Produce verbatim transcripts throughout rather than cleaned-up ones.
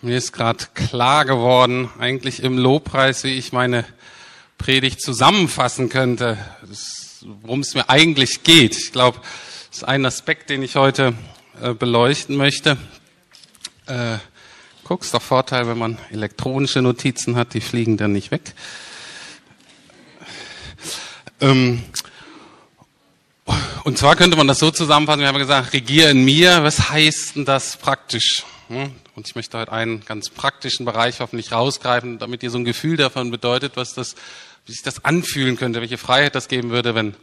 Mir ist gerade klar geworden, eigentlich im Lobpreis, wie ich meine Predigt zusammenfassen könnte, worum es mir eigentlich geht. Ich glaube, das ist ein Aspekt, den ich heute äh, beleuchten möchte. Äh, guck's, doch Vorteil, wenn man elektronische Notizen hat, die fliegen dann nicht weg. Ähm, und zwar könnte man das so zusammenfassen, wir haben gesagt, regier in mir, was heißt denn das praktisch? Hm? Und ich möchte heute einen ganz praktischen Bereich hoffentlich rausgreifen, damit ihr so ein Gefühl davon bedeutet, was das, wie sich das anfühlen könnte, welche Freiheit das geben würde, wenn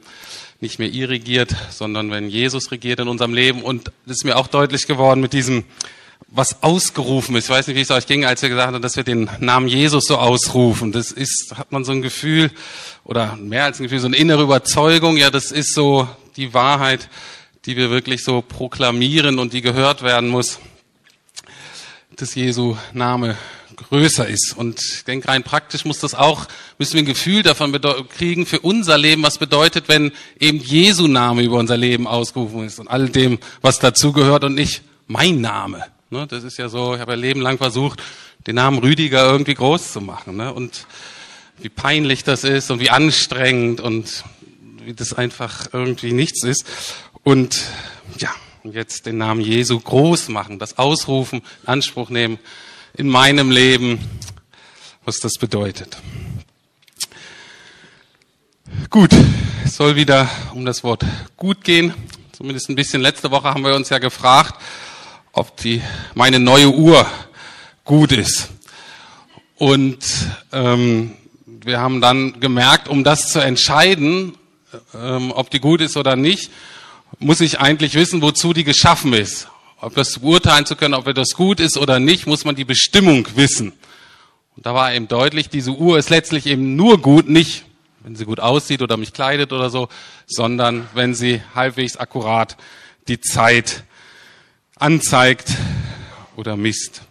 nicht mehr ihr regiert, sondern wenn Jesus regiert in unserem Leben. Und das ist mir auch deutlich geworden mit diesem, was ausgerufen ist. Ich weiß nicht, wie es euch ging, als wir gesagt haben, dass wir den Namen Jesus so ausrufen. Das ist, hat man so ein Gefühl, oder mehr als ein Gefühl, so eine innere Überzeugung. Ja, das ist so die Wahrheit, die wir wirklich so proklamieren und die gehört werden muss, dass Jesu Name größer ist. Und ich denke, rein praktisch muss das auch, müssen wir ein Gefühl davon kriegen für unser Leben, was bedeutet, wenn eben Jesu Name über unser Leben ausgerufen ist und all dem, was dazugehört und nicht mein Name. Ne? Das ist ja so, ich habe ja Leben lang versucht, den Namen Rüdiger irgendwie groß zu machen. Ne? Und wie peinlich das ist und wie anstrengend und wie das einfach irgendwie nichts ist. Und ja, und jetzt den Namen Jesu groß machen, das ausrufen, in Anspruch nehmen in meinem Leben, was das bedeutet. Gut, es soll wieder um das Wort gut gehen, zumindest ein bisschen. Letzte Woche haben wir uns ja gefragt, ob die meine neue Uhr gut ist. Und ähm, wir haben dann gemerkt, um das zu entscheiden, ähm, ob die gut ist oder nicht, muss ich eigentlich wissen, wozu die geschaffen ist. Ob das beurteilen zu können, ob das gut ist oder nicht, muss man die Bestimmung wissen. Und da war eben deutlich, diese Uhr ist letztlich eben nur gut, nicht wenn sie gut aussieht oder mich kleidet oder so, sondern wenn sie halbwegs akkurat die Zeit anzeigt oder misst.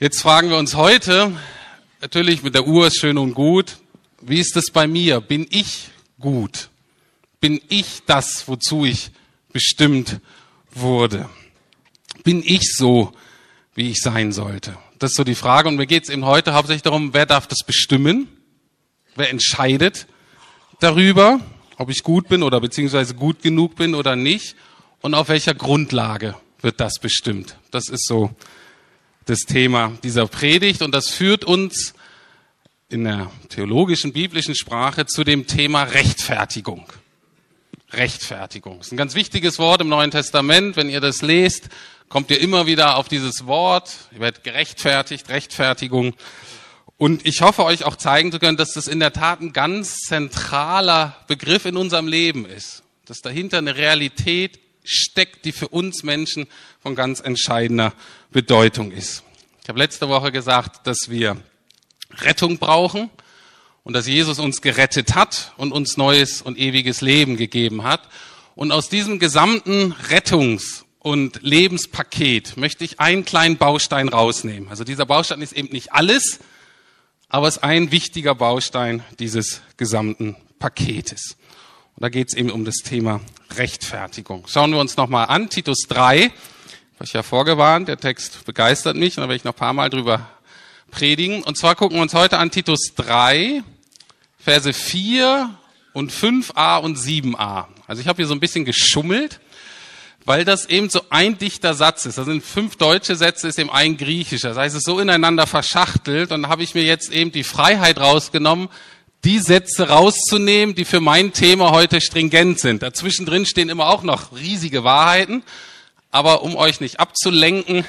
Jetzt fragen wir uns heute, natürlich mit der Uhr ist schön und gut, wie ist es bei mir? Bin ich gut? Bin ich das, wozu ich bestimmt wurde? Bin ich so, wie ich sein sollte? Das ist so die Frage. Und mir geht es eben heute hauptsächlich darum, wer darf das bestimmen? Wer entscheidet darüber, ob ich gut bin oder beziehungsweise gut genug bin oder nicht? Und auf welcher Grundlage wird das bestimmt? Das ist so das Thema dieser Predigt. Und das führt uns in der theologischen, biblischen Sprache zu dem Thema Rechtfertigung. Rechtfertigung. Das ist ein ganz wichtiges Wort im Neuen Testament. Wenn ihr das lest, kommt ihr immer wieder auf dieses Wort. Ihr werdet gerechtfertigt, Rechtfertigung. Und ich hoffe, euch auch zeigen zu können, dass das in der Tat ein ganz zentraler Begriff in unserem Leben ist. Dass dahinter eine Realität steckt, die für uns Menschen von ganz entscheidender Bedeutung ist. Ich habe letzte Woche gesagt, dass wir Rettung brauchen. Und dass Jesus uns gerettet hat und uns neues und ewiges Leben gegeben hat. Und aus diesem gesamten Rettungs- und Lebenspaket möchte ich einen kleinen Baustein rausnehmen. Also dieser Baustein ist eben nicht alles, aber es ist ein wichtiger Baustein dieses gesamten Paketes. Und da geht es eben um das Thema Rechtfertigung. Schauen wir uns nochmal an, Titus drei. Ich habe euch ja vorgewarnt, der Text begeistert mich, und da werde ich noch ein paar Mal drüber predigen. Und zwar gucken wir uns heute an Titus drei. Verse vier und fünf a und sieben a. Also ich habe hier so ein bisschen geschummelt, weil das eben so ein dichter Satz ist. Da sind fünf deutsche Sätze, ist eben ein griechischer. Das heißt, es ist so ineinander verschachtelt. Und da habe ich mir jetzt eben die Freiheit rausgenommen, die Sätze rauszunehmen, die für mein Thema heute stringent sind. Dazwischen drin stehen immer auch noch riesige Wahrheiten. Aber um euch nicht abzulenken,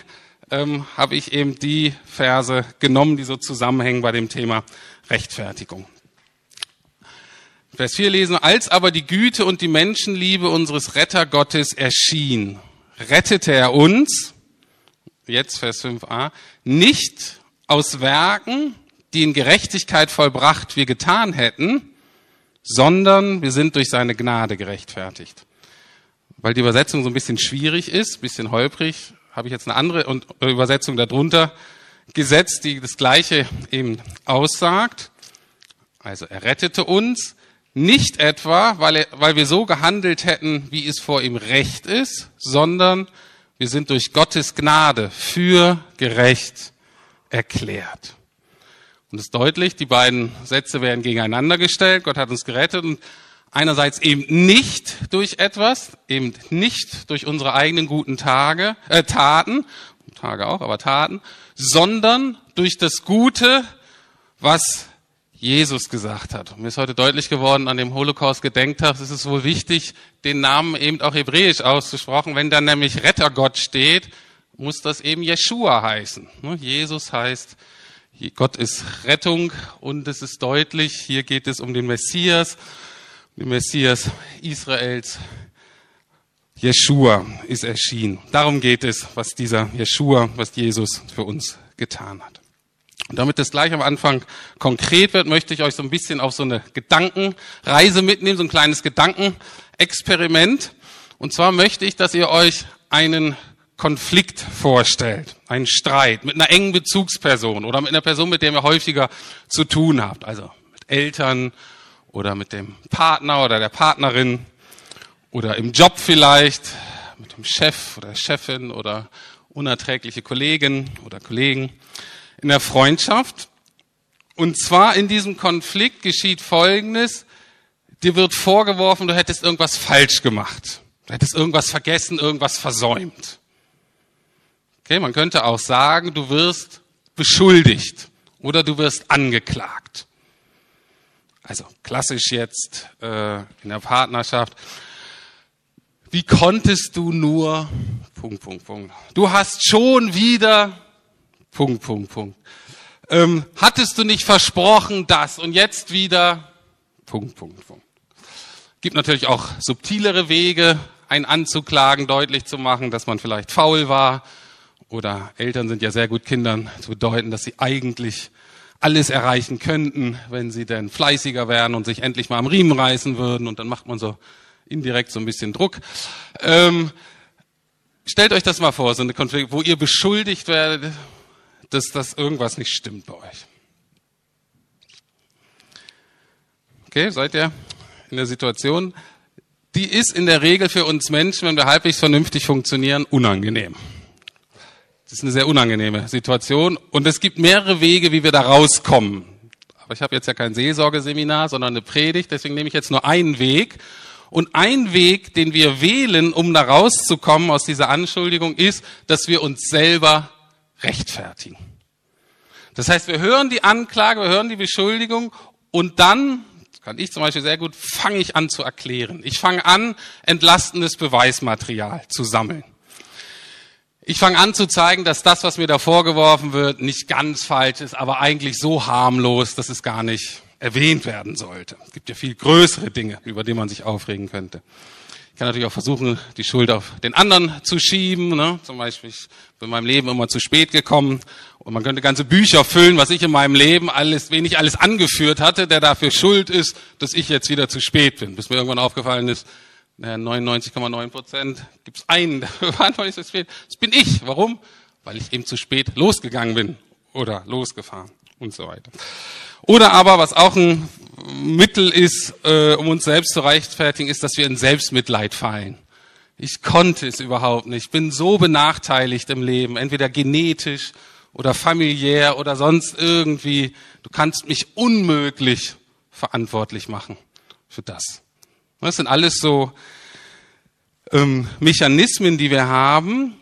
ähm, habe ich eben die Verse genommen, die so zusammenhängen bei dem Thema Rechtfertigung. Vers vier lesen, als aber die Güte und die Menschenliebe unseres Rettergottes erschien, rettete er uns, jetzt Vers fünf a, nicht aus Werken, die in Gerechtigkeit vollbracht wir getan hätten, sondern wir sind durch seine Gnade gerechtfertigt. Weil die Übersetzung so ein bisschen schwierig ist, ein bisschen holprig, habe ich jetzt eine andere Übersetzung darunter gesetzt, die das Gleiche eben aussagt. Also er rettete uns, nicht etwa, weil, er, weil wir so gehandelt hätten, wie es vor ihm recht ist, sondern Wir sind durch Gottes Gnade für gerecht erklärt. Und es ist deutlich, die beiden Sätze werden gegeneinander gestellt. Gott hat uns gerettet und einerseits eben nicht durch etwas, eben nicht durch unsere eigenen guten Tage, äh, Taten, Tage auch, aber Taten, sondern durch das Gute, was Jesus gesagt hat. Und mir ist heute deutlich geworden, an dem Holocaust-Gedenktag ist es wohl wichtig, den Namen eben auch hebräisch auszusprechen. Wenn dann nämlich Rettergott steht, muss das eben Jeschua heißen. Jesus heißt, Gott ist Rettung und es ist deutlich, hier geht es um den Messias, den Messias Israels. Jeschua ist erschienen. Darum geht es, was dieser Jeschua, was Jesus für uns getan hat. Und damit das gleich am Anfang konkret wird, möchte ich euch so ein bisschen auf so eine Gedankenreise mitnehmen, so ein kleines Gedankenexperiment. Und zwar möchte ich, dass ihr euch einen Konflikt vorstellt, einen Streit mit einer engen Bezugsperson oder mit einer Person, mit der ihr häufiger zu tun habt, also mit Eltern oder mit dem Partner oder der Partnerin oder im Job vielleicht, mit dem Chef oder Chefin oder unerträgliche Kolleginnen oder Kollegen. In der Freundschaft. Und zwar in diesem Konflikt geschieht Folgendes. Dir wird vorgeworfen, du hättest irgendwas falsch gemacht. Du hättest irgendwas vergessen, irgendwas versäumt. Okay, man könnte auch sagen, du wirst beschuldigt oder du wirst angeklagt. Also klassisch jetzt äh, in der Partnerschaft. Wie konntest du nur... Punkt, Punkt, Punkt. Du hast schon wieder... Punkt, Punkt, Punkt. Ähm, hattest du nicht versprochen, das und jetzt wieder? Punkt, Punkt, Punkt. Gibt natürlich auch subtilere Wege, einen anzuklagen, deutlich zu machen, dass man vielleicht faul war. Oder Eltern sind ja sehr gut, Kindern zu bedeuten, dass sie eigentlich alles erreichen könnten, wenn sie denn fleißiger wären und sich endlich mal am Riemen reißen würden. Und dann macht man so indirekt so ein bisschen Druck. Ähm, stellt euch das mal vor, so eine Konflikt, wo ihr beschuldigt werdet, dass das irgendwas nicht stimmt bei euch. Okay, seid ihr in der Situation? Die ist in der Regel für uns Menschen, wenn wir halbwegs vernünftig funktionieren, unangenehm. Das ist eine sehr unangenehme Situation und es gibt mehrere Wege, wie wir da rauskommen. Aber ich habe jetzt ja kein Seelsorgeseminar, sondern eine Predigt, deswegen nehme ich jetzt nur einen Weg. Und ein Weg, den wir wählen, um da rauszukommen aus dieser Anschuldigung, ist, dass wir uns selber rechtfertigen. Das heißt, wir hören die Anklage, wir hören die Beschuldigung und dann, das kann ich zum Beispiel sehr gut, fange ich an zu erklären. Ich fange an, entlastendes Beweismaterial zu sammeln. Ich fange an zu zeigen, dass das, was mir da vorgeworfen wird, nicht ganz falsch ist, aber eigentlich so harmlos, dass es gar nicht erwähnt werden sollte. Es gibt ja viel größere Dinge, über die man sich aufregen könnte. Ich kann natürlich auch versuchen, die Schuld auf den anderen zu schieben. Ne? Zum Beispiel, ich bin in meinem Leben immer zu spät gekommen. Und man könnte ganze Bücher füllen, was ich in meinem Leben alles, wen ich alles angeführt hatte, der dafür schuld ist, dass ich jetzt wieder zu spät bin. Bis mir irgendwann aufgefallen ist, naja, neunundneunzig Komma neun Prozent gibt es einen, der war noch nicht so spät. Das bin ich. Warum? Weil ich eben zu spät losgegangen bin oder losgefahren und so weiter. Oder aber, was auch ein Mittel ist, äh, um uns selbst zu rechtfertigen, ist, dass wir in Selbstmitleid fallen. Ich konnte es überhaupt nicht. Ich bin so benachteiligt im Leben, entweder genetisch oder familiär oder sonst irgendwie. Du kannst mich unmöglich verantwortlich machen für das. Das sind alles so ähm, Mechanismen, die wir haben,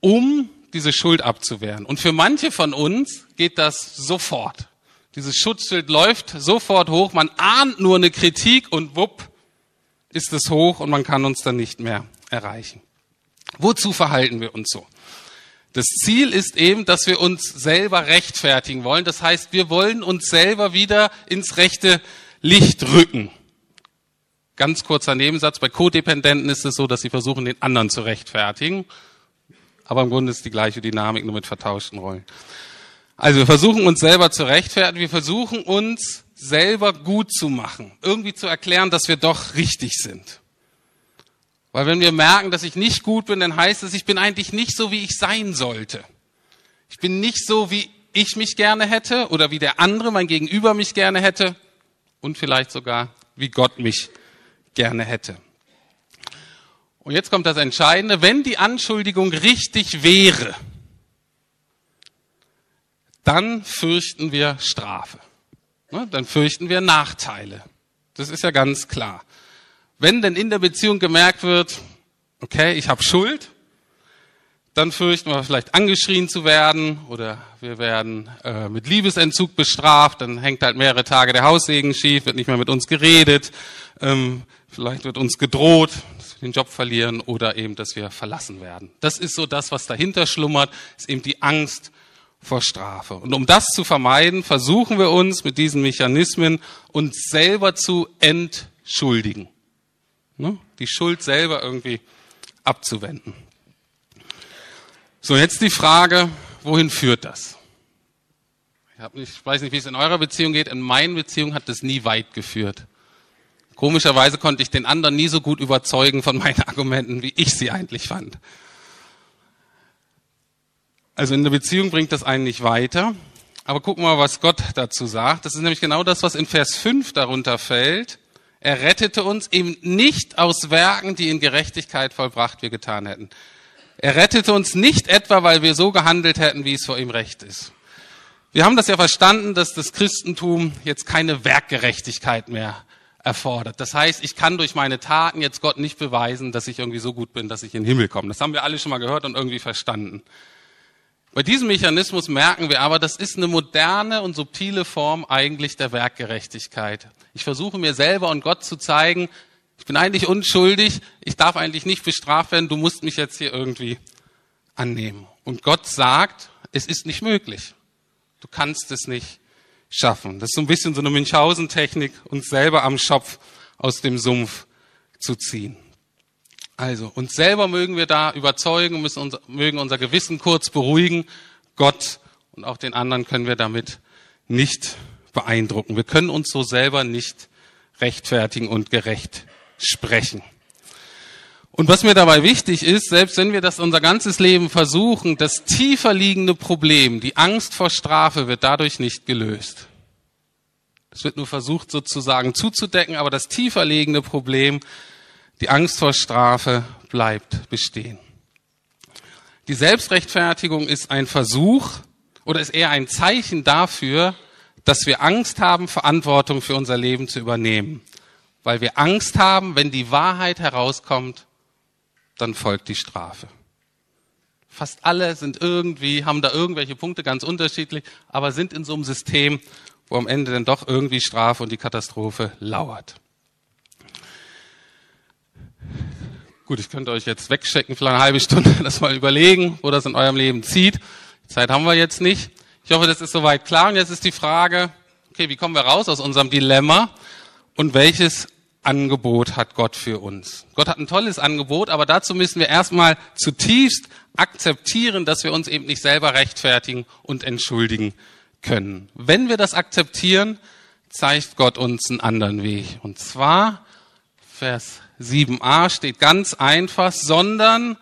um diese Schuld abzuwehren. Und für manche von uns geht das sofort. Dieses Schutzschild läuft sofort hoch, man ahnt nur eine Kritik und wupp, ist es hoch und man kann uns dann nicht mehr erreichen. Wozu verhalten wir uns so? Das Ziel ist eben, dass wir uns selber rechtfertigen wollen. Das heißt, wir wollen uns selber wieder ins rechte Licht rücken. Ganz kurzer Nebensatz, bei Codependenten ist es so, dass sie versuchen, den anderen zu rechtfertigen. Aber im Grunde ist die gleiche Dynamik, nur mit vertauschten Rollen. Also wir versuchen uns selber zu rechtfertigen, wir versuchen uns selber gut zu machen, irgendwie zu erklären, dass wir doch richtig sind. Weil wenn wir merken, dass ich nicht gut bin, dann heißt es, ich bin eigentlich nicht so, wie ich sein sollte. Ich bin nicht so, wie ich mich gerne hätte oder wie der andere, mein Gegenüber mich gerne hätte und vielleicht sogar, wie Gott mich gerne hätte. Und jetzt kommt das Entscheidende, wenn die Anschuldigung richtig wäre, dann fürchten wir Strafe. Dann fürchten wir Nachteile. Das ist ja ganz klar. Wenn denn in der Beziehung gemerkt wird, okay, ich habe Schuld, dann fürchten wir vielleicht angeschrien zu werden oder wir werden äh, mit Liebesentzug bestraft, dann hängt halt mehrere Tage der Haussegen schief, wird nicht mehr mit uns geredet, ähm, vielleicht wird uns gedroht, dass wir den Job verlieren oder eben, dass wir verlassen werden. Das ist so das, was dahinter schlummert, ist eben die Angst vor Strafe. Und um das zu vermeiden, versuchen wir uns mit diesen Mechanismen uns selber zu entschuldigen. Ne? Die Schuld selber irgendwie abzuwenden. So, jetzt die Frage, wohin führt das? Ich, hab nicht, ich weiß nicht, wie es in eurer Beziehung geht. In meinen Beziehungen hat das nie weit geführt. Komischerweise konnte ich den anderen nie so gut überzeugen von meinen Argumenten, wie ich sie eigentlich fand. Also in der Beziehung bringt das einen nicht weiter. Aber gucken wir mal, was Gott dazu sagt. Das ist nämlich genau das, was in Vers fünf darunter fällt. Er rettete uns eben nicht aus Werken, die in Gerechtigkeit vollbracht wir getan hätten. Er rettete uns nicht etwa, weil wir so gehandelt hätten, wie es vor ihm recht ist. Wir haben das ja verstanden, dass das Christentum jetzt keine Werkgerechtigkeit mehr erfordert. Das heißt, ich kann durch meine Taten jetzt Gott nicht beweisen, dass ich irgendwie so gut bin, dass ich in den Himmel komme. Das haben wir alle schon mal gehört und irgendwie verstanden. Bei diesem Mechanismus merken wir aber, das ist eine moderne und subtile Form eigentlich der Werkgerechtigkeit. Ich versuche mir selber und Gott zu zeigen, ich bin eigentlich unschuldig, ich darf eigentlich nicht bestraft werden, du musst mich jetzt hier irgendwie annehmen. Und Gott sagt, es ist nicht möglich. Du kannst es nicht schaffen. Das ist so ein bisschen so eine Münchhausen-Technik, uns selber am Schopf aus dem Sumpf zu ziehen. Also, uns selber mögen wir da überzeugen, müssen uns, mögen unser Gewissen kurz beruhigen. Gott und auch den anderen können wir damit nicht beeindrucken. Wir können uns so selber nicht rechtfertigen und gerecht sprechen. Und was mir dabei wichtig ist, selbst wenn wir das unser ganzes Leben versuchen, das tiefer liegende Problem, die Angst vor Strafe, wird dadurch nicht gelöst. Es wird nur versucht, sozusagen zuzudecken, aber das tiefer liegende Problem, die Angst vor Strafe, bleibt bestehen. Die Selbstrechtfertigung ist ein Versuch oder ist eher ein Zeichen dafür, dass wir Angst haben, Verantwortung für unser Leben zu übernehmen. Weil wir Angst haben, wenn die Wahrheit herauskommt, dann folgt die Strafe. Fast alle sind irgendwie, haben da irgendwelche Punkte ganz unterschiedlich, aber sind in so einem System, wo am Ende dann doch irgendwie Strafe und die Katastrophe lauert. Gut, ich könnte euch jetzt wegchecken für eine halbe Stunde, das mal überlegen, wo das in eurem Leben zieht. Die Zeit haben wir jetzt nicht. Ich hoffe, das ist soweit klar. Und jetzt ist die Frage, okay, wie kommen wir raus aus unserem Dilemma und welches Angebot hat Gott für uns? Gott hat ein tolles Angebot, aber dazu müssen wir erstmal zutiefst akzeptieren, dass wir uns eben nicht selber rechtfertigen und entschuldigen können. Wenn wir das akzeptieren, zeigt Gott uns einen anderen Weg. Und zwar, Vers sieben a steht ganz einfach, sondern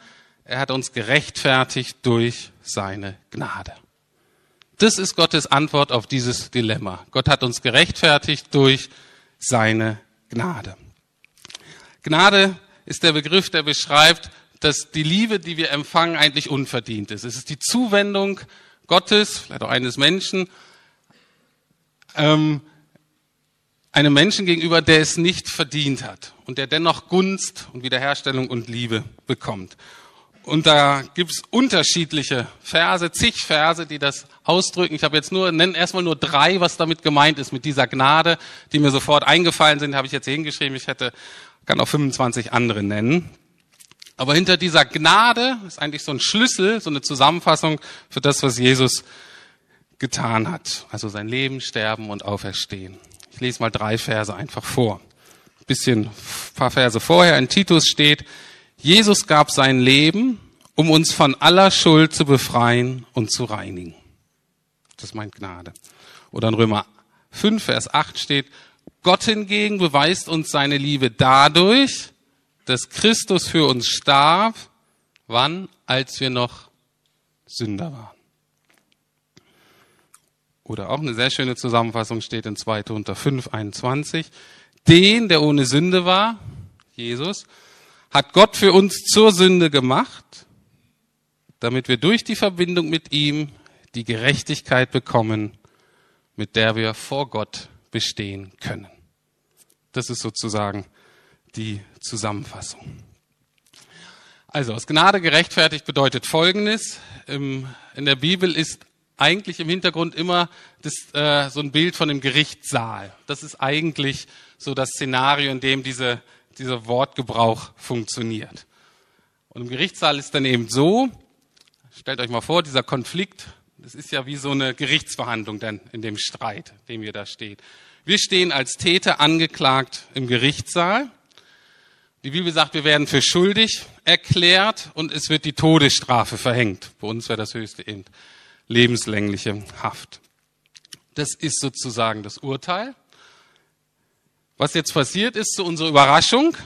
er hat uns gerechtfertigt durch seine Gnade. Das ist Gottes Antwort auf dieses Dilemma. Gott hat uns gerechtfertigt durch seine Gnade. Gnade ist der Begriff, der beschreibt, dass die Liebe, die wir empfangen, eigentlich unverdient ist. Es ist die Zuwendung Gottes, vielleicht auch eines Menschen, ähm, einem Menschen gegenüber, der es nicht verdient hat und der dennoch Gunst und Wiederherstellung und Liebe bekommt. Und da gibt's unterschiedliche Verse, zig Verse, die das ausdrücken. Ich habe jetzt nur, nennen erstmal nur drei, was damit gemeint ist, mit dieser Gnade, die mir sofort eingefallen sind, habe ich jetzt hier hingeschrieben. Ich hätte, kann auch fünfundzwanzig andere nennen. Aber hinter dieser Gnade ist eigentlich so ein Schlüssel, so eine Zusammenfassung für das, was Jesus getan hat. Also sein Leben, Sterben und Auferstehen. Ich lese mal drei Verse einfach vor. Ein bisschen, ein paar Verse vorher in Titus steht, Jesus gab sein Leben, um uns von aller Schuld zu befreien und zu reinigen. Das meint Gnade. Oder in Römer fünf, Vers acht steht, Gott hingegen beweist uns seine Liebe dadurch, dass Christus für uns starb, wann? Als wir noch Sünder waren. Oder auch eine sehr schöne Zusammenfassung steht in zweiter Korinther fünf, einundzwanzig. Den, der ohne Sünde war, Jesus, hat Gott für uns zur Sünde gemacht, damit wir durch die Verbindung mit ihm die Gerechtigkeit bekommen, mit der wir vor Gott bestehen können. Das ist sozusagen die Zusammenfassung. Also aus Gnade gerechtfertigt bedeutet Folgendes. In der Bibel ist eigentlich im Hintergrund immer das, äh, so ein Bild von dem Gerichtssaal. Das ist eigentlich so das Szenario, in dem diese, dieser Wortgebrauch funktioniert. Und im Gerichtssaal ist dann eben so, stellt euch mal vor, dieser Konflikt, das ist ja wie so eine Gerichtsverhandlung dann in dem Streit, in dem ihr da steht. Wir stehen als Täter angeklagt im Gerichtssaal. Die Bibel sagt, wir werden für schuldig erklärt und es wird die Todesstrafe verhängt. Bei uns wäre das höchste eben lebenslängliche Haft. Das ist sozusagen das Urteil. Was jetzt passiert ist, zu unserer Überraschung,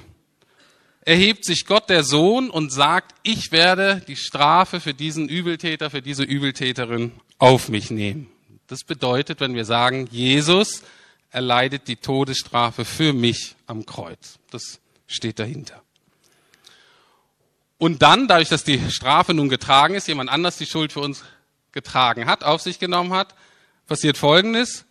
erhebt sich Gott, der Sohn, und sagt, ich werde die Strafe für diesen Übeltäter, für diese Übeltäterin auf mich nehmen. Das bedeutet, wenn wir sagen, Jesus erleidet die Todesstrafe für mich am Kreuz. Das steht dahinter. Und dann, dadurch, dass die Strafe nun getragen ist, jemand anders die Schuld für uns getragen hat, auf sich genommen hat, passiert Folgendes.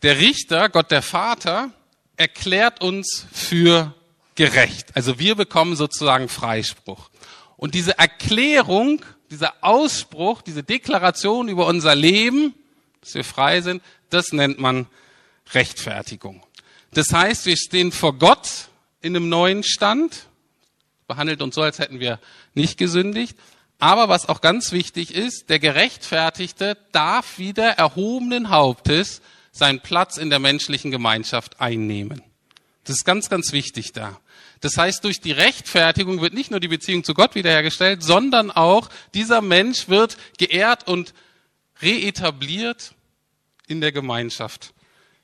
Der Richter, Gott der Vater, erklärt uns für gerecht. Also wir bekommen sozusagen Freispruch. Und diese Erklärung, dieser Ausspruch, diese Deklaration über unser Leben, dass wir frei sind, das nennt man Rechtfertigung. Das heißt, wir stehen vor Gott in einem neuen Stand, behandelt uns so, als hätten wir nicht gesündigt. Aber was auch ganz wichtig ist, der Gerechtfertigte darf wieder erhobenen Hauptes seinen Platz in der menschlichen Gemeinschaft einnehmen. Das ist ganz, ganz wichtig da. Das heißt, durch die Rechtfertigung wird nicht nur die Beziehung zu Gott wiederhergestellt, sondern auch dieser Mensch wird geehrt und reetabliert in der Gemeinschaft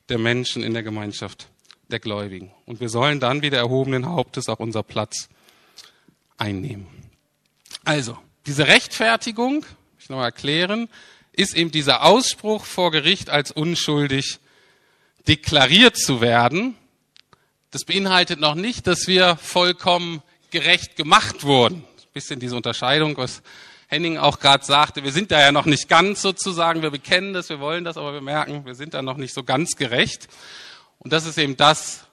der Menschen, in der Gemeinschaft der Gläubigen. Und wir sollen dann wieder erhobenen Hauptes auch unser Platz einnehmen. Also, diese Rechtfertigung, ich nochmal erklären, ist eben dieser Ausspruch vor Gericht, als unschuldig deklariert zu werden. Das beinhaltet noch nicht, dass wir vollkommen gerecht gemacht wurden. Ein bisschen diese Unterscheidung, was Henning auch gerade sagte. Wir sind da ja noch nicht ganz sozusagen, wir bekennen das, wir wollen das, aber wir merken, wir sind da noch nicht so ganz gerecht. Und das ist eben das,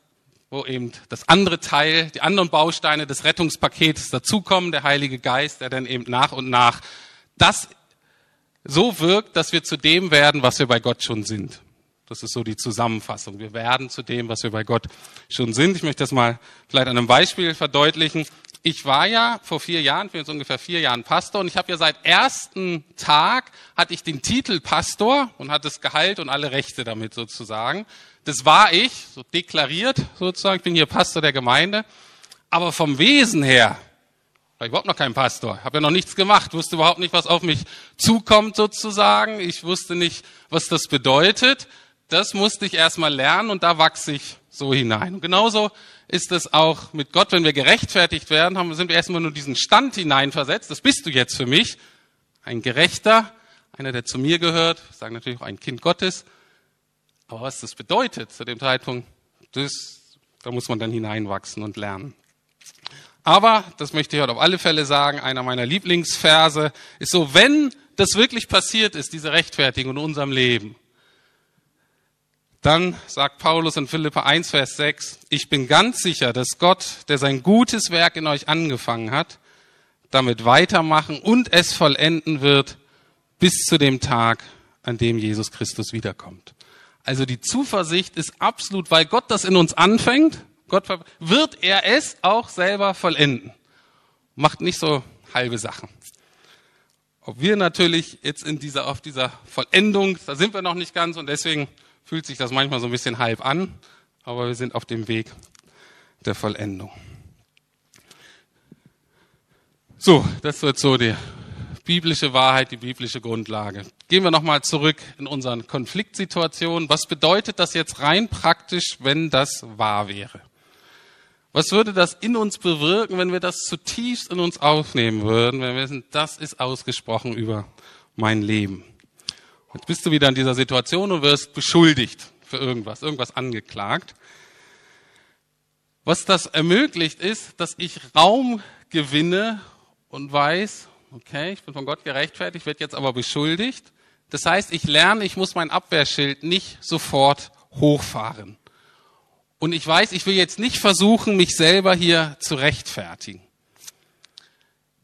wo eben das andere Teil, die anderen Bausteine des Rettungspakets dazukommen, der Heilige Geist, der dann eben nach und nach das so wirkt, dass wir zu dem werden, was wir bei Gott schon sind. Das ist so die Zusammenfassung. Wir werden zu dem, was wir bei Gott schon sind. Ich möchte das mal vielleicht an einem Beispiel verdeutlichen. Ich war ja vor vier Jahren, für jetzt ungefähr vier Jahren Pastor, und ich habe ja seit ersten Tag, hatte ich den Titel Pastor und hatte das Gehalt und alle Rechte damit sozusagen. Das war ich, so deklariert sozusagen, ich bin hier Pastor der Gemeinde. Aber vom Wesen her war ich überhaupt noch kein Pastor, habe ja noch nichts gemacht, wusste überhaupt nicht, was auf mich zukommt sozusagen. Ich wusste nicht, was das bedeutet. Das musste ich erstmal lernen und da wachse ich so hinein. Und genauso ist es auch mit Gott, wenn wir gerechtfertigt werden, haben, sind wir erstmal nur diesen Stand hineinversetzt. Das bist du jetzt für mich, ein Gerechter, einer, der zu mir gehört, ich sage natürlich auch ein Kind Gottes. Aber was das bedeutet zu dem Zeitpunkt, das, da muss man dann hineinwachsen und lernen. Aber, das möchte ich heute auf alle Fälle sagen, einer meiner Lieblingsverse ist so, wenn das wirklich passiert ist, diese Rechtfertigung in unserem Leben, dann sagt Paulus in Philipper eins, Vers sechs, ich bin ganz sicher, dass Gott, der sein gutes Werk in euch angefangen hat, damit weitermachen und es vollenden wird bis zu dem Tag, an dem Jesus Christus wiederkommt. Also die Zuversicht ist absolut, weil Gott das in uns anfängt, Gott wird er es auch selber vollenden. Macht nicht so halbe Sachen. Ob wir natürlich jetzt in dieser, auf dieser Vollendung, da sind wir noch nicht ganz und deswegen fühlt sich das manchmal so ein bisschen halb an, aber wir sind auf dem Weg der Vollendung. So, das wird so die biblische Wahrheit, die biblische Grundlage. Gehen wir nochmal zurück in unseren Konfliktsituationen. Was bedeutet das jetzt rein praktisch, wenn das wahr wäre? Was würde das in uns bewirken, wenn wir das zutiefst in uns aufnehmen würden, wenn wir wissen, das ist ausgesprochen über mein Leben? Jetzt bist du wieder in dieser Situation und wirst beschuldigt für irgendwas, irgendwas angeklagt. Was das ermöglicht ist, dass ich Raum gewinne und weiß, okay, ich bin von Gott gerechtfertigt, werde jetzt aber beschuldigt. Das heißt, ich lerne, ich muss mein Abwehrschild nicht sofort hochfahren. Und ich weiß, ich will jetzt nicht versuchen, mich selber hier zu rechtfertigen.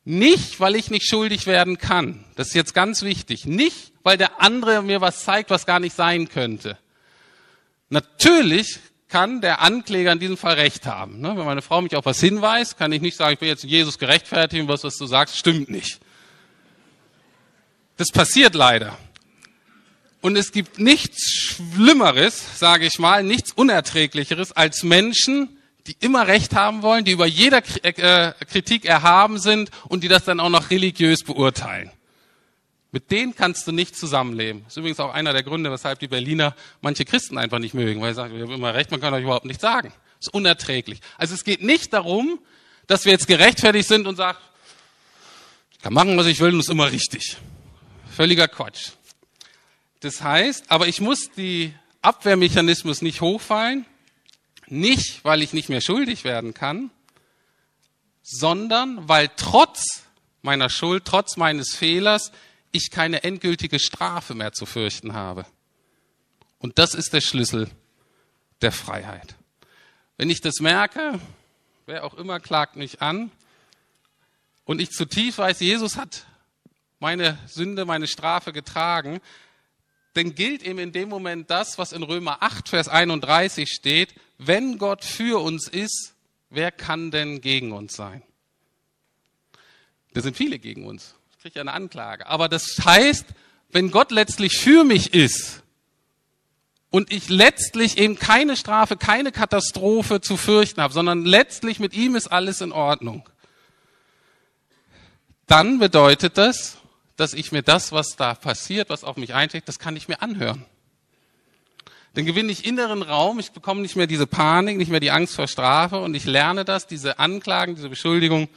Nicht, weil ich nicht schuldig werden kann. Das ist jetzt ganz wichtig. Nicht, weil der andere mir was zeigt, was gar nicht sein könnte. Natürlich kann der Ankläger in diesem Fall Recht haben. Wenn meine Frau mich auf was hinweist, kann ich nicht sagen, ich bin jetzt Jesus gerechtfertigt und was, was du sagst, stimmt nicht. Das passiert leider. Und es gibt nichts Schlimmeres, sage ich mal, nichts Unerträglicheres als Menschen, die immer Recht haben wollen, die über jeder Kritik erhaben sind und die das dann auch noch religiös beurteilen. Mit denen kannst du nicht zusammenleben. Das ist übrigens auch einer der Gründe, weshalb die Berliner manche Christen einfach nicht mögen, weil sie sagen, wir haben immer Recht, man kann euch überhaupt nichts sagen. Das ist unerträglich. Also es geht nicht darum, dass wir jetzt gerechtfertigt sind und sagen, ich kann machen, was ich will und es ist immer richtig. Völliger Quatsch. Das heißt, aber ich muss die Abwehrmechanismus nicht hochfallen, nicht, weil ich nicht mehr schuldig werden kann, sondern weil trotz meiner Schuld, trotz meines Fehlers, ich keine endgültige Strafe mehr zu fürchten habe. Und das ist der Schlüssel der Freiheit. Wenn ich das merke, wer auch immer klagt mich an, und ich zutiefst weiß, Jesus hat meine Sünde, meine Strafe getragen, denn gilt eben in dem Moment das, was in Römer acht, Vers einunddreißig steht, wenn Gott für uns ist, wer kann denn gegen uns sein? Da sind viele gegen uns. Ich kriege ja eine Anklage. Aber das heißt, wenn Gott letztlich für mich ist und ich letztlich eben keine Strafe, keine Katastrophe zu fürchten habe, sondern letztlich mit ihm ist alles in Ordnung, dann bedeutet das, dass ich mir das, was da passiert, was auf mich einträgt, das kann ich mir anhören. Dann gewinne ich inneren Raum, ich bekomme nicht mehr diese Panik, nicht mehr die Angst vor Strafe und ich lerne das, diese Anklagen, diese Beschuldigung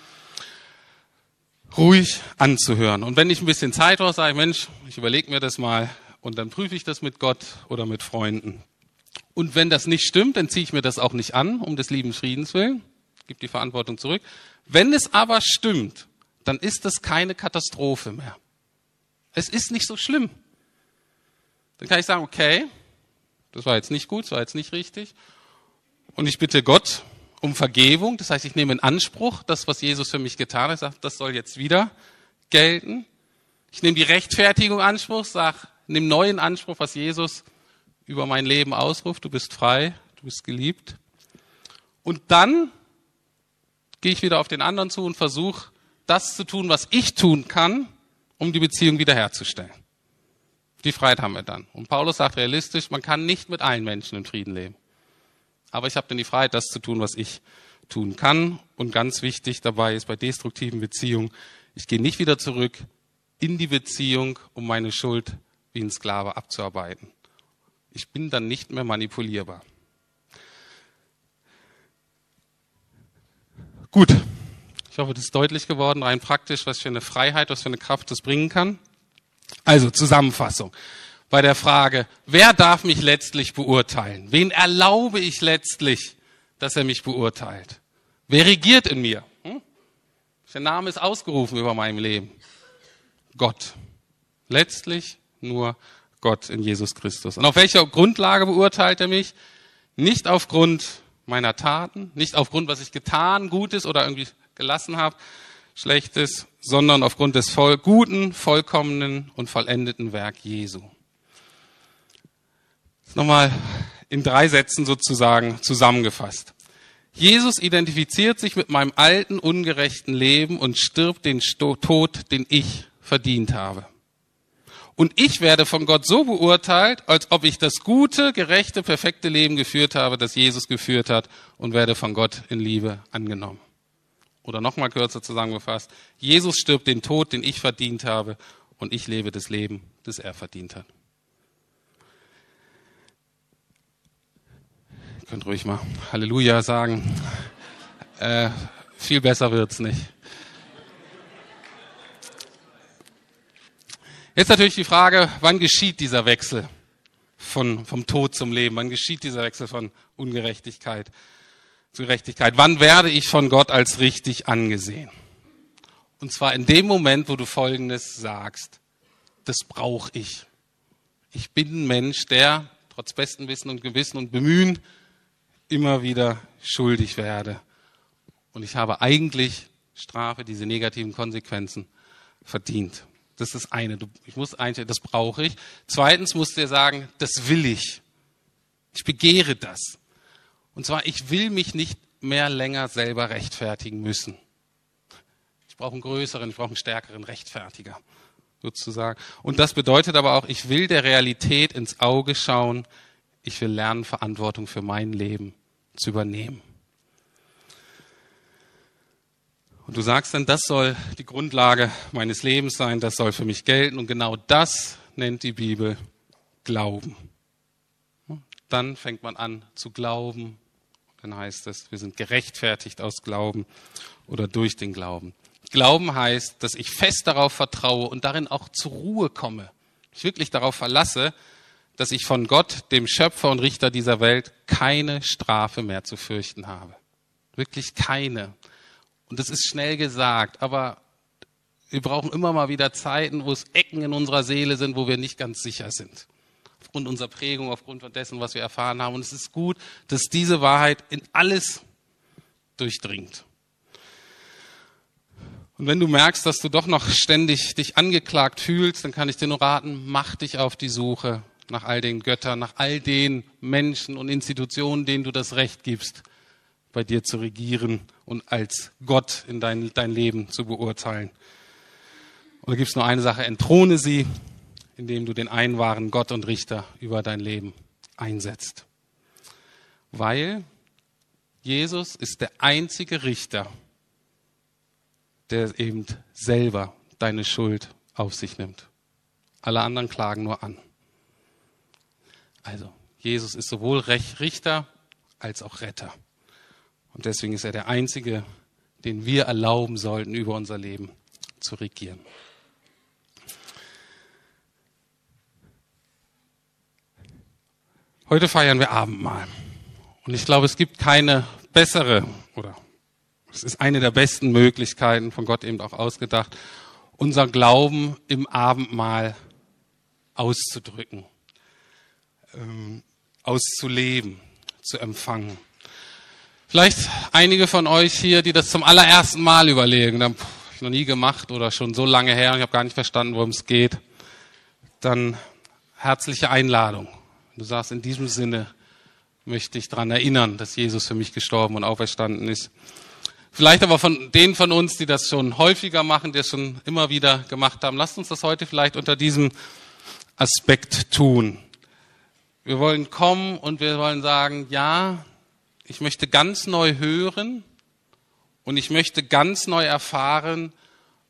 ruhig anzuhören. Und wenn ich ein bisschen Zeit brauche, sage ich, Mensch, ich überlege mir das mal und dann prüfe ich das mit Gott oder mit Freunden. Und wenn das nicht stimmt, dann ziehe ich mir das auch nicht an, um des lieben Friedens willen, gebe die Verantwortung zurück. Wenn es aber stimmt, dann ist das keine Katastrophe mehr. Es ist nicht so schlimm. Dann kann ich sagen, okay, das war jetzt nicht gut, das war jetzt nicht richtig. Und ich bitte Gott um Vergebung. Das heißt, ich nehme in Anspruch das, was Jesus für mich getan hat. Ich sage, das soll jetzt wieder gelten. Ich nehme die Rechtfertigung in Anspruch, sage, nimm neu in Anspruch, was Jesus über mein Leben ausruft. Du bist frei, du bist geliebt. Und dann gehe ich wieder auf den anderen zu und versuche, das zu tun, was ich tun kann, um die Beziehung wiederherzustellen. Die Freiheit haben wir dann. Und Paulus sagt realistisch, man kann nicht mit allen Menschen im Frieden leben. Aber ich habe dann die Freiheit, das zu tun, was ich tun kann. Und ganz wichtig dabei ist bei destruktiven Beziehungen, ich gehe nicht wieder zurück in die Beziehung, um meine Schuld wie ein Sklave abzuarbeiten. Ich bin dann nicht mehr manipulierbar. Gut. Ich hoffe, das ist deutlich geworden, rein praktisch, was für eine Freiheit, was für eine Kraft das bringen kann. Also Zusammenfassung bei der Frage, wer darf mich letztlich beurteilen? Wen erlaube ich letztlich, dass er mich beurteilt? Wer regiert in mir? Hm? Der Name ist ausgerufen über meinem Leben. Gott. Letztlich nur Gott in Jesus Christus. Und auf welcher Grundlage beurteilt er mich? Nicht aufgrund meiner Taten, nicht aufgrund, was ich getan, Gutes oder irgendwie gelassen habe, Schlechtes, sondern aufgrund des voll, guten, vollkommenen und vollendeten Werk Jesu. Das nochmal in drei Sätzen sozusagen zusammengefasst. Jesus identifiziert sich mit meinem alten, ungerechten Leben und stirbt den Sto- Tod, den ich verdient habe. Und ich werde von Gott so beurteilt, als ob ich das gute, gerechte, perfekte Leben geführt habe, das Jesus geführt hat, und werde von Gott in Liebe angenommen. Oder nochmal kürzer zusammengefasst, Jesus stirbt den Tod, den ich verdient habe, und ich lebe das Leben, das er verdient hat. Ihr könnt ruhig mal Halleluja sagen. Äh, viel besser wird's nicht. Jetzt natürlich die Frage, wann geschieht dieser Wechsel von, vom Tod zum Leben? Wann geschieht dieser Wechsel von Ungerechtigkeit Gerechtigkeit. Wann werde ich von Gott als richtig angesehen? Und zwar in dem Moment, wo du Folgendes sagst: Das brauche ich. Ich bin ein Mensch, der trotz bestem Wissen und Gewissen und Bemühen immer wieder schuldig werde. Und ich habe eigentlich Strafe, diese negativen Konsequenzen verdient. Das ist eine. Ich muss einstellen, das brauche ich. Zweitens musst du dir sagen, das will ich. Ich begehre das. Und zwar, ich will mich nicht mehr länger selber rechtfertigen müssen. Ich brauche einen größeren, ich brauche einen stärkeren Rechtfertiger, sozusagen. Und das bedeutet aber auch, ich will der Realität ins Auge schauen. Ich will lernen, Verantwortung für mein Leben zu übernehmen. Und du sagst dann, das soll die Grundlage meines Lebens sein, das soll für mich gelten. Und genau das nennt die Bibel Glauben. Dann fängt man an zu glauben. Dann heißt es, wir sind gerechtfertigt aus Glauben oder durch den Glauben. Glauben heißt, dass ich fest darauf vertraue und darin auch zur Ruhe komme. Ich wirklich darauf verlasse, dass ich von Gott, dem Schöpfer und Richter dieser Welt, keine Strafe mehr zu fürchten habe. Wirklich keine. Und das ist schnell gesagt, aber wir brauchen immer mal wieder Zeiten, wo es Ecken in unserer Seele sind, wo wir nicht ganz sicher sind. Aufgrund unserer Prägung, aufgrund von dessen, was wir erfahren haben. Und es ist gut, dass diese Wahrheit in alles durchdringt. Und wenn du merkst, dass du doch noch ständig dich angeklagt fühlst, dann kann ich dir nur raten, mach dich auf die Suche nach all den Göttern, nach all den Menschen und Institutionen, denen du das Recht gibst, bei dir zu regieren und als Gott in dein, dein Leben zu beurteilen. Und da gibt es nur eine Sache, entthrone sie, indem du den einen wahren Gott und Richter über dein Leben einsetzt. Weil Jesus ist der einzige Richter, der eben selber deine Schuld auf sich nimmt. Alle anderen klagen nur an. Also, Jesus ist sowohl Richter als auch Retter. Und deswegen ist er der Einzige, den wir erlauben sollten, über unser Leben zu regieren. Heute feiern wir Abendmahl. Und ich glaube, es gibt keine bessere, oder es ist eine der besten Möglichkeiten, von Gott eben auch ausgedacht, unser Glauben im Abendmahl auszudrücken, ähm, auszuleben, zu empfangen. Vielleicht einige von euch hier, die das zum allerersten Mal überlegen, dann habe ich noch nie gemacht oder schon so lange her und ich habe gar nicht verstanden, worum es geht. Dann herzliche Einladung. Du sagst, in diesem Sinne möchte ich daran erinnern, dass Jesus für mich gestorben und auferstanden ist. Vielleicht aber von denen von uns, die das schon häufiger machen, die es schon immer wieder gemacht haben, lasst uns das heute vielleicht unter diesem Aspekt tun. Wir wollen kommen und wir wollen sagen, ja, ich möchte ganz neu hören und ich möchte ganz neu erfahren,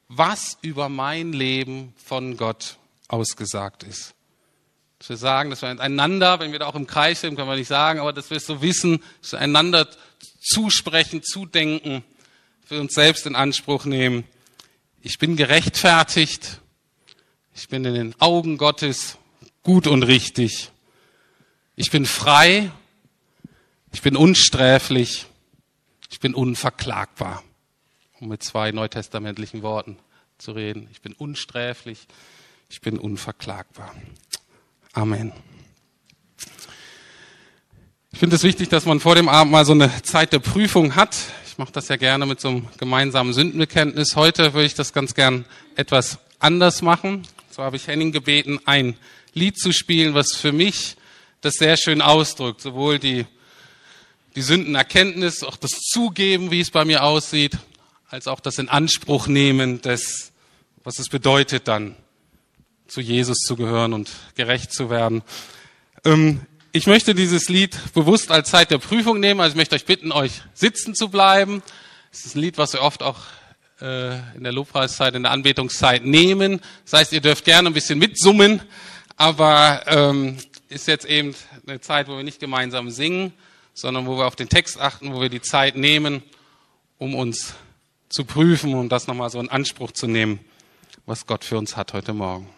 was über mein Leben von Gott ausgesagt ist. Dass wir sagen, dass wir einander, wenn wir da auch im Kreis sind, können wir nicht sagen, aber dass wir es so wissen, dass wir einander zusprechen, zudenken, für uns selbst in Anspruch nehmen. Ich bin gerechtfertigt, ich bin in den Augen Gottes gut und richtig, ich bin frei. Ich bin unsträflich, ich bin unverklagbar, um mit zwei neutestamentlichen Worten zu reden. Ich bin unsträflich, ich bin unverklagbar. Amen. Ich finde es wichtig, dass man vor dem Abend mal so eine Zeit der Prüfung hat. Ich mache das ja gerne mit so einem gemeinsamen Sündenbekenntnis. Heute würde ich das ganz gern etwas anders machen. So habe ich Henning gebeten, ein Lied zu spielen, was für mich das sehr schön ausdrückt, sowohl die Die Sündenerkenntnis, auch das Zugeben, wie es bei mir aussieht, als auch das Inanspruchnehmen des, was es bedeutet dann, zu Jesus zu gehören und gerecht zu werden. Ähm, ich möchte dieses Lied bewusst als Zeit der Prüfung nehmen, also ich möchte euch bitten, euch sitzen zu bleiben. Es ist ein Lied, was wir oft auch äh, in der Lobpreiszeit, in der Anbetungszeit nehmen. Das heißt, ihr dürft gerne ein bisschen mitsummen, aber ähm, ist jetzt eben eine Zeit, wo wir nicht gemeinsam singen, sondern wo wir auf den Text achten, wo wir die Zeit nehmen, um uns zu prüfen, um das nochmal so in Anspruch zu nehmen, was Gott für uns hat heute Morgen.